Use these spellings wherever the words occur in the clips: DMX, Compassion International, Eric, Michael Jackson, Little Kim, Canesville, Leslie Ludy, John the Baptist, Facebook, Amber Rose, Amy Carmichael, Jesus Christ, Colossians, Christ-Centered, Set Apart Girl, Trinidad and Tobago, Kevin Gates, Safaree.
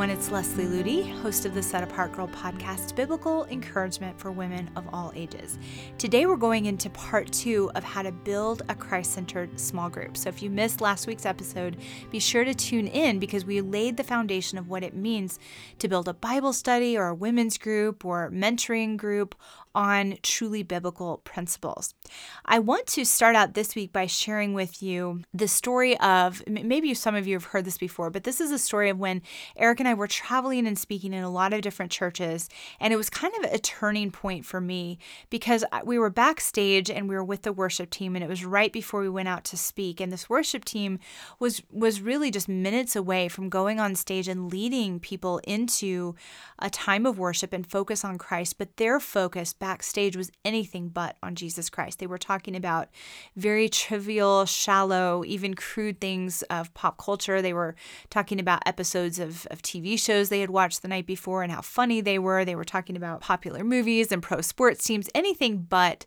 everyone, it's Leslie Ludy, host of the Set Apart Girl podcast, biblical encouragement for women of all ages. Today we're going into part 2 of how to build a Christ-centered small group. So if you missed last week's episode, be sure to tune in because we laid the foundation of what it means to build a Bible study or a women's group or mentoring group on truly biblical principles. I want to start out this week by sharing with you the story of, maybe some of you have heard this before, but this is a story of when Eric and I were traveling and speaking in a lot of different churches, and it was kind of a turning point for me because we were backstage and we were with the worship team, and it was right before we went out to speak, and this worship team was really just minutes away from going on stage and leading people into a time of worship and focus on Christ, but their focus backstage was anything but on Jesus Christ. They were talking about very trivial, shallow, even crude things of pop culture. They were talking about episodes of TV shows they had watched the night before and how funny they were. They were talking about popular movies and pro sports teams, anything but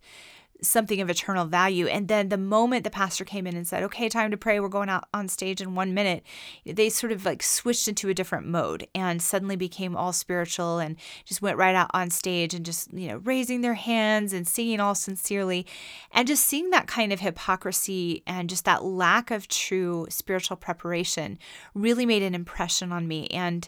something of eternal value. And then the moment the pastor came in and said, okay, time to pray, we're going out on stage in 1 minute, they sort of like switched into a different mode and suddenly became all spiritual and just went right out on stage and just, raising their hands and singing all sincerely. And just seeing that kind of hypocrisy and just that lack of true spiritual preparation really made an impression on me. And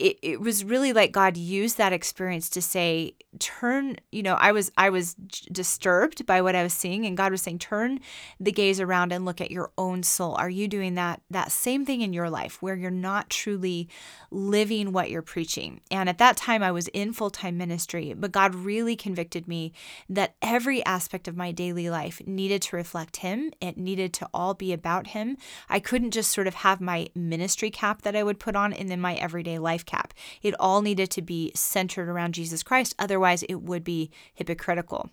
it was really like God used that experience to say, I was disturbed by what I was seeing, and God was saying, turn the gaze around and look at your own soul. Are you doing that same thing in your life where you're not truly living what you're preaching? And at that time I was in full-time ministry, but God really convicted me that every aspect of my daily life needed to reflect Him. It needed to all be about Him. I couldn't just sort of have my ministry cap that I would put on and then my everyday life cap. It all needed to be centered around Jesus Christ. Otherwise, it would be hypocritical.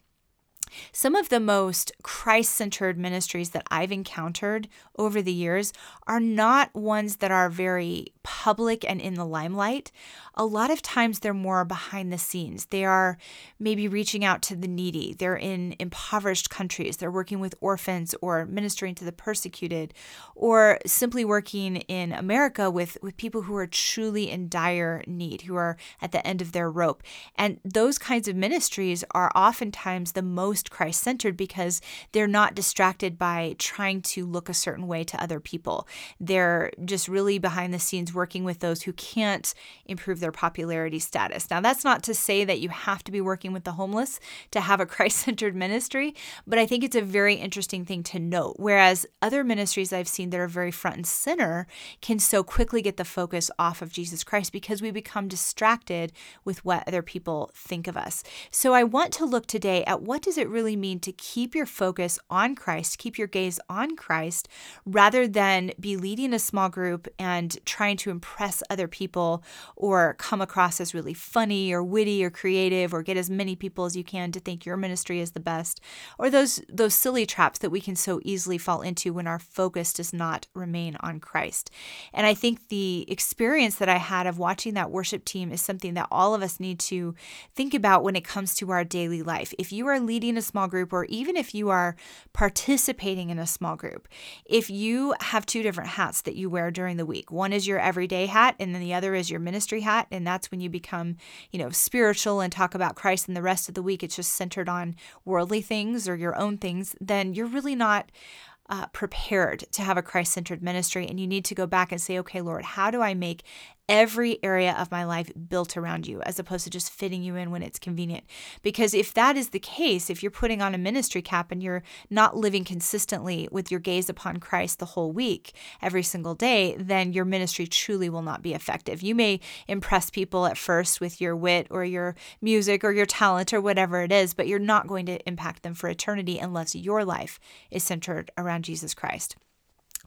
Some of the most Christ-centered ministries that I've encountered over the years are not ones that are very public and in the limelight. A lot of times they're more behind the scenes. They are maybe reaching out to the needy. They're in impoverished countries. They're working with orphans or ministering to the persecuted, or simply working in America with people who are truly in dire need, who are at the end of their rope. And those kinds of ministries are oftentimes the most Christ-centered because they're not distracted by trying to look a certain way to other people. They're just really behind the scenes working with those who can't improve their popularity status. Now, that's not to say that you have to be working with the homeless to have a Christ-centered ministry, but I think it's a very interesting thing to note. Whereas other ministries I've seen that are very front and center can so quickly get the focus off of Jesus Christ because we become distracted with what other people think of us. So I want to look today at what does it really mean to keep your focus on Christ, keep your gaze on Christ, rather than be leading a small group and trying to impress other people or come across as really funny or witty or creative or get as many people as you can to think your ministry is the best, or those silly traps that we can so easily fall into when our focus does not remain on Christ. And I think the experience that I had of watching that worship team is something that all of us need to think about when it comes to our daily life. If you are leading a small group, or even if you are participating in a small group, if you have two different hats that you wear during the week, one is your everyday hat and then the other is your ministry hat, and that's when you become, spiritual and talk about Christ, and the rest of the week it's just centered on worldly things or your own things, then you're really not prepared to have a Christ-centered ministry, and you need to go back and say, okay, Lord, how do I make every area of my life built around you as opposed to just fitting you in when it's convenient? Because if that is the case, if you're putting on a ministry cap and you're not living consistently with your gaze upon Christ the whole week, every single day, then your ministry truly will not be effective. You may impress people at first with your wit or your music or your talent or whatever it is, but you're not going to impact them for eternity unless your life is centered around Jesus Christ.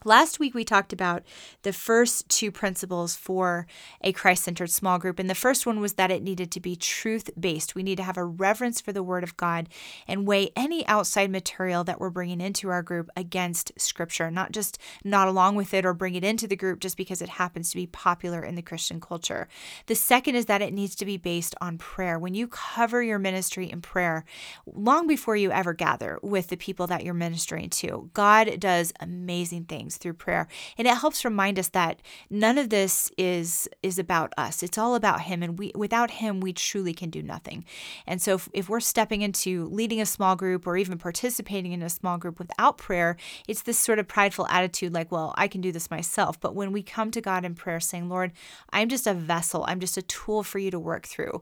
Last week, we talked about the first two principles for a Christ-centered small group. And the first one was that it needed to be truth-based. We need to have a reverence for the Word of God and weigh any outside material that we're bringing into our group against Scripture, not just not along with it or bring it into the group just because it happens to be popular in the Christian culture. The second is that it needs to be based on prayer. When you cover your ministry in prayer, long before you ever gather with the people that you're ministering to, God does amazing things. things through prayer. And it helps remind us that none of this is about us. It's all about Him. And without Him, we truly can do nothing. And so if we're stepping into leading a small group or even participating in a small group without prayer, it's this sort of prideful attitude like, well, I can do this myself. But when we come to God in prayer saying, Lord, I'm just a vessel. I'm just a tool for you to work through.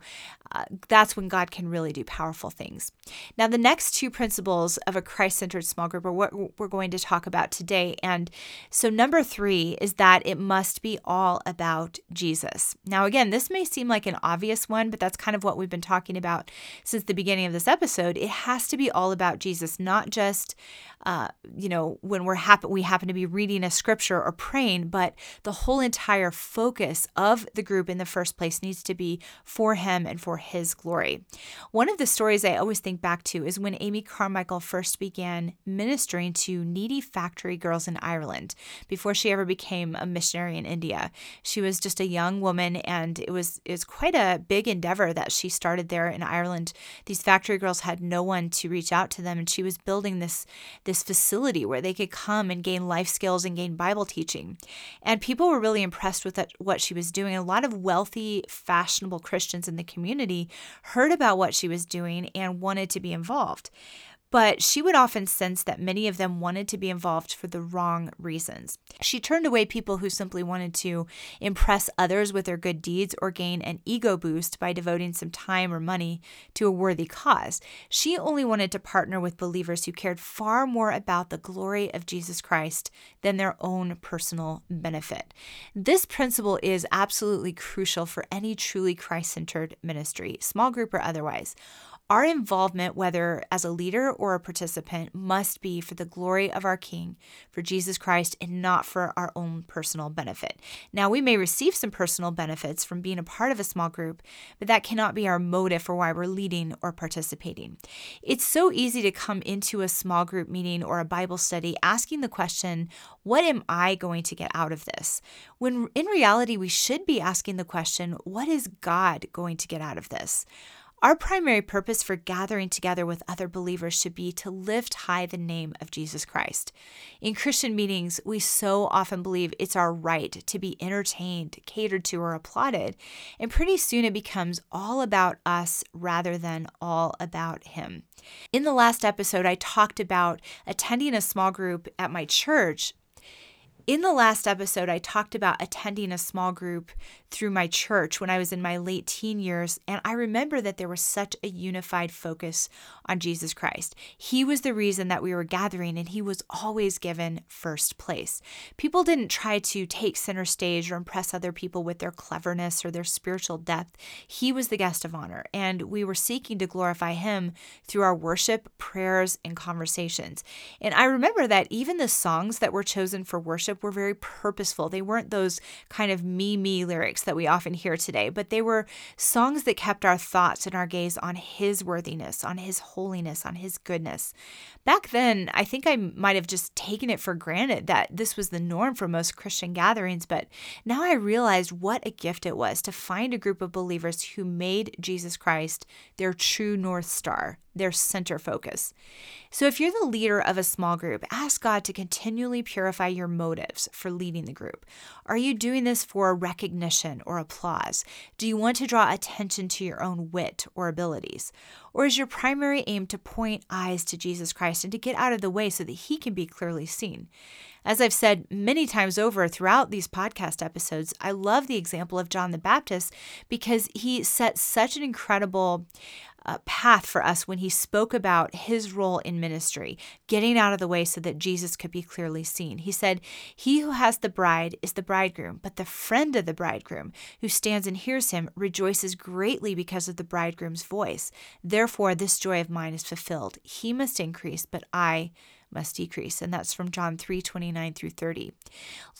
That's when God can really do powerful things. Now, the next two principles of a Christ-centered small group are what we're going to talk about today. And so number 3 is that it must be all about Jesus. Now, again, this may seem like an obvious one, but that's kind of what we've been talking about since the beginning of this episode. It has to be all about Jesus, not just, when we happen to be reading a scripture or praying, but the whole entire focus of the group in the first place needs to be for Him and for His glory. One of the stories I always think back to is when Amy Carmichael first began ministering to needy factory girls in Ireland before she ever became a missionary in India. She was just a young woman, and it was quite a big endeavor that she started there in Ireland. These factory girls had no one to reach out to them, and she was building this facility where they could come and gain life skills and gain Bible teaching. And people were really impressed with what she was doing. A lot of wealthy, fashionable Christians in the community heard about what she was doing and wanted to be involved. But she would often sense that many of them wanted to be involved for the wrong reasons. She turned away people who simply wanted to impress others with their good deeds or gain an ego boost by devoting some time or money to a worthy cause. She only wanted to partner with believers who cared far more about the glory of Jesus Christ than their own personal benefit. This principle is absolutely crucial for any truly Christ-centered ministry, small group or otherwise. Our involvement, whether as a leader or a participant, must be for the glory of our King, for Jesus Christ, and not for our own personal benefit. Now, we may receive some personal benefits from being a part of a small group, but that cannot be our motive for why we're leading or participating. It's so easy to come into a small group meeting or a Bible study asking the question, what am I going to get out of this? When in reality, we should be asking the question, what is God going to get out of this? Our primary purpose for gathering together with other believers should be to lift high the name of Jesus Christ. In Christian meetings, we so often believe it's our right to be entertained, catered to, or applauded, and pretty soon it becomes all about us rather than all about Him. In the last episode, I talked about attending a small group at my church. In the last episode, I talked about attending a small group through my church when I was in my late teen years, and I remember that there was such a unified focus on Jesus Christ. He was the reason that we were gathering, and He was always given first place. People didn't try to take center stage or impress other people with their cleverness or their spiritual depth. He was the guest of honor, and we were seeking to glorify Him through our worship, prayers, and conversations. And I remember that even the songs that were chosen for worship were very purposeful. They weren't those kind of me lyrics that we often hear today, but they were songs that kept our thoughts and our gaze on His worthiness, on His holiness, on His goodness. Back then, I think I might have just taken it for granted that this was the norm for most Christian gatherings, but now I realized what a gift it was to find a group of believers who made Jesus Christ their true North Star, their center focus. So if you're the leader of a small group, ask God to continually purify your motives for leading the group. Are you doing this for recognition or applause? Do you want to draw attention to your own wit or abilities? Or is your primary aim to point eyes to Jesus Christ and to get out of the way so that He can be clearly seen? As I've said many times over throughout these podcast episodes, I love the example of John the Baptist because he set such an incredible path for us when he spoke about his role in ministry, getting out of the way so that Jesus could be clearly seen. He said, "He who has the bride is the bridegroom, but the friend of the bridegroom who stands and hears him rejoices greatly because of the bridegroom's voice. Therefore, this joy of mine is fulfilled. He must increase, but I must decrease." And that's from John 3:29 through 30.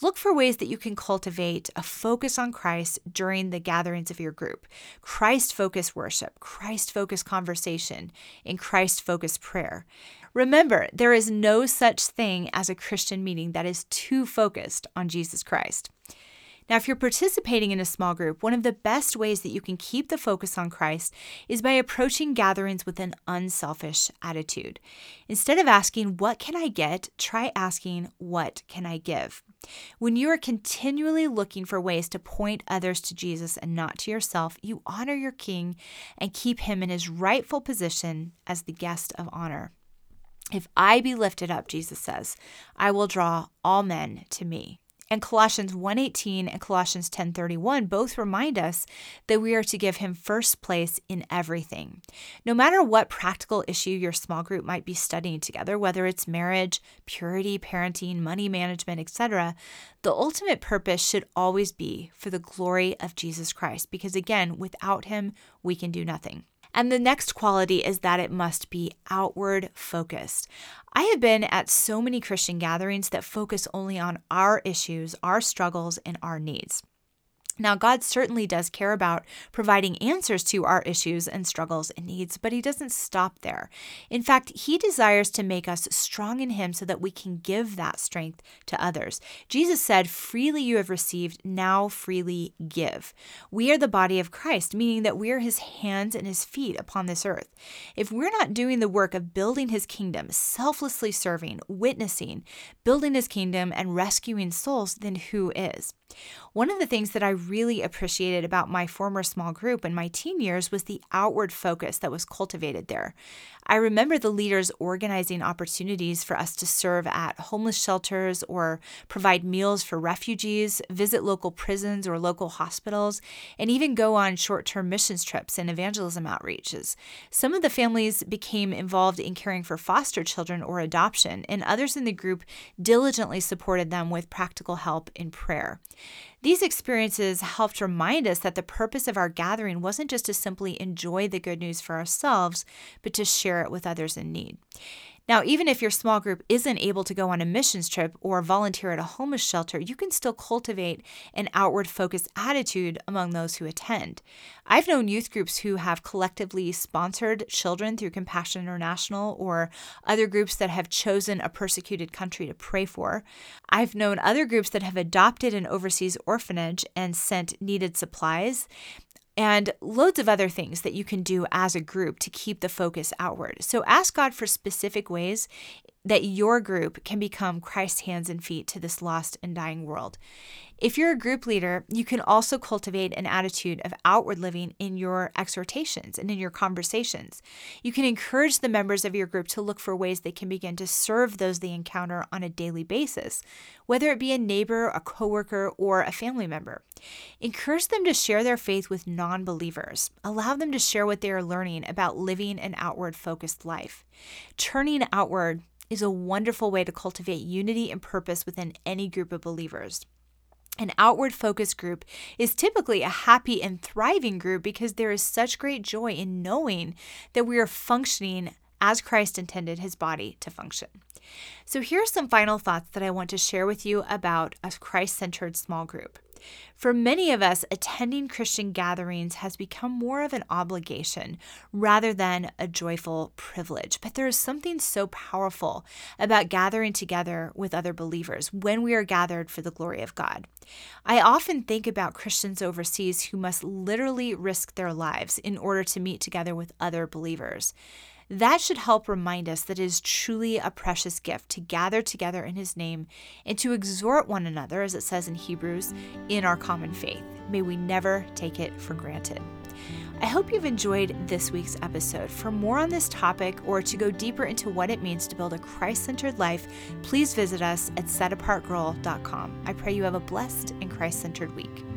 Look for ways that you can cultivate a focus on Christ during the gatherings of your group. Christ-focused worship, Christ-focused conversation, and Christ-focused prayer. Remember, there is no such thing as a Christian meeting that is too focused on Jesus Christ. Now, if you're participating in a small group, one of the best ways that you can keep the focus on Christ is by approaching gatherings with an unselfish attitude. Instead of asking, "What can I get?" try asking, "What can I give?" When you are continually looking for ways to point others to Jesus and not to yourself, you honor your King and keep him in his rightful position as the guest of honor. If I be lifted up, Jesus says, I will draw all men to me. And Colossians 1:18 and Colossians 10:31 both remind us that we are to give him first place in everything. No matter what practical issue your small group might be studying together, whether it's marriage, purity, parenting, money management, etc., the ultimate purpose should always be for the glory of Jesus Christ, because again, without him, we can do nothing. And the next quality is that it must be outward focused. I have been at so many Christian gatherings that focus only on our issues, our struggles, and our needs. Now, God certainly does care about providing answers to our issues and struggles and needs, but he doesn't stop there. In fact, he desires to make us strong in him so that we can give that strength to others. Jesus said, "Freely you have received, now freely give." We are the body of Christ, meaning that we are his hands and his feet upon this earth. If we're not doing the work of building his kingdom, selflessly serving, witnessing, building his kingdom, and rescuing souls, then who is? One of the things that I really appreciated about my former small group in my teen years was the outward focus that was cultivated there. I remember the leaders organizing opportunities for us to serve at homeless shelters or provide meals for refugees, visit local prisons or local hospitals, and even go on short-term missions trips and evangelism outreaches. Some of the families became involved in caring for foster children or adoption, and others in the group diligently supported them with practical help in prayer. These experiences helped remind us that the purpose of our gathering wasn't just to simply enjoy the good news for ourselves, but to share it with others in need. Now, even if your small group isn't able to go on a missions trip or volunteer at a homeless shelter, you can still cultivate an outward-focused attitude among those who attend. I've known youth groups who have collectively sponsored children through Compassion International or other groups that have chosen a persecuted country to pray for. I've known other groups that have adopted an overseas orphanage and sent needed supplies, and loads of other things that you can do as a group to keep the focus outward. So ask God for specific ways that your group can become Christ's hands and feet to this lost and dying world. If you're a group leader, you can also cultivate an attitude of outward living in your exhortations and in your conversations. You can encourage the members of your group to look for ways they can begin to serve those they encounter on a daily basis, whether it be a neighbor, a coworker, or a family member. Encourage them to share their faith with non-believers. Allow them to share what they are learning about living an outward-focused life. Turning outward is a wonderful way to cultivate unity and purpose within any group of believers. An outward-focused group is typically a happy and thriving group because there is such great joy in knowing that we are functioning as Christ intended his body to function. So here are some final thoughts that I want to share with you about a Christ-centered small group. For many of us, attending Christian gatherings has become more of an obligation rather than a joyful privilege. But there is something so powerful about gathering together with other believers when we are gathered for the glory of God. I often think about Christians overseas who must literally risk their lives in order to meet together with other believers. That should help remind us that it is truly a precious gift to gather together in his name and to exhort one another, as it says in Hebrews, in our common faith. May we never take it for granted. I hope you've enjoyed this week's episode. For more on this topic or to go deeper into what it means to build a Christ-centered life, please visit us at setapartgirl.com. I pray you have a blessed and Christ-centered week.